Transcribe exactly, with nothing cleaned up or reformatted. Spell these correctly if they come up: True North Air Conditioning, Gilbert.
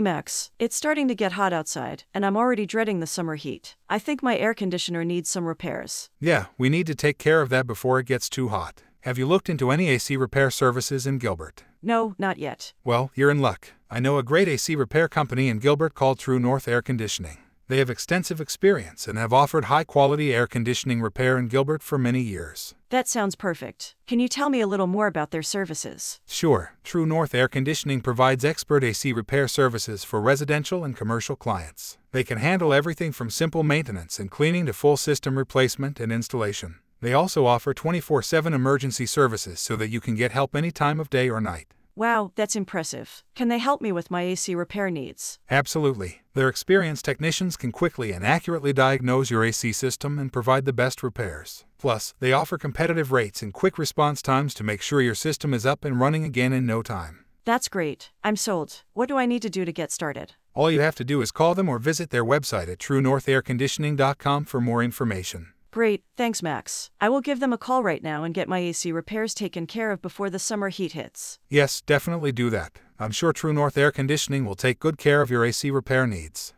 Hey Max, it's starting to get hot outside, and I'm already dreading the summer heat. I think my air conditioner needs some repairs. Yeah, we need to take care of that before it gets too hot. Have you looked into any A C repair services in Gilbert? No, not yet. Well, you're in luck. I know a great A C repair company in Gilbert called True North Air Conditioning. They have extensive experience and have offered high-quality air conditioning repair in Gilbert for many years. That sounds perfect. Can you tell me a little more about their services? Sure. True North Air Conditioning provides expert A C repair services for residential and commercial clients. They can handle everything from simple maintenance and cleaning to full system replacement and installation. They also offer twenty-four seven emergency services so that you can get help any time of day or night. Wow, that's impressive. Can they help me with my A C repair needs? Absolutely. Their experienced technicians can quickly and accurately diagnose your A C system and provide the best repairs. Plus, they offer competitive rates and quick response times to make sure your system is up and running again in no time. That's great. I'm sold. What do I need to do to get started? All you have to do is call them or visit their website at true north air conditioning dot com for more information. Great, thanks Max. I will give them a call right now and get my A C repairs taken care of before the summer heat hits. Yes, definitely do that. I'm sure True North Air Conditioning will take good care of your A C repair needs.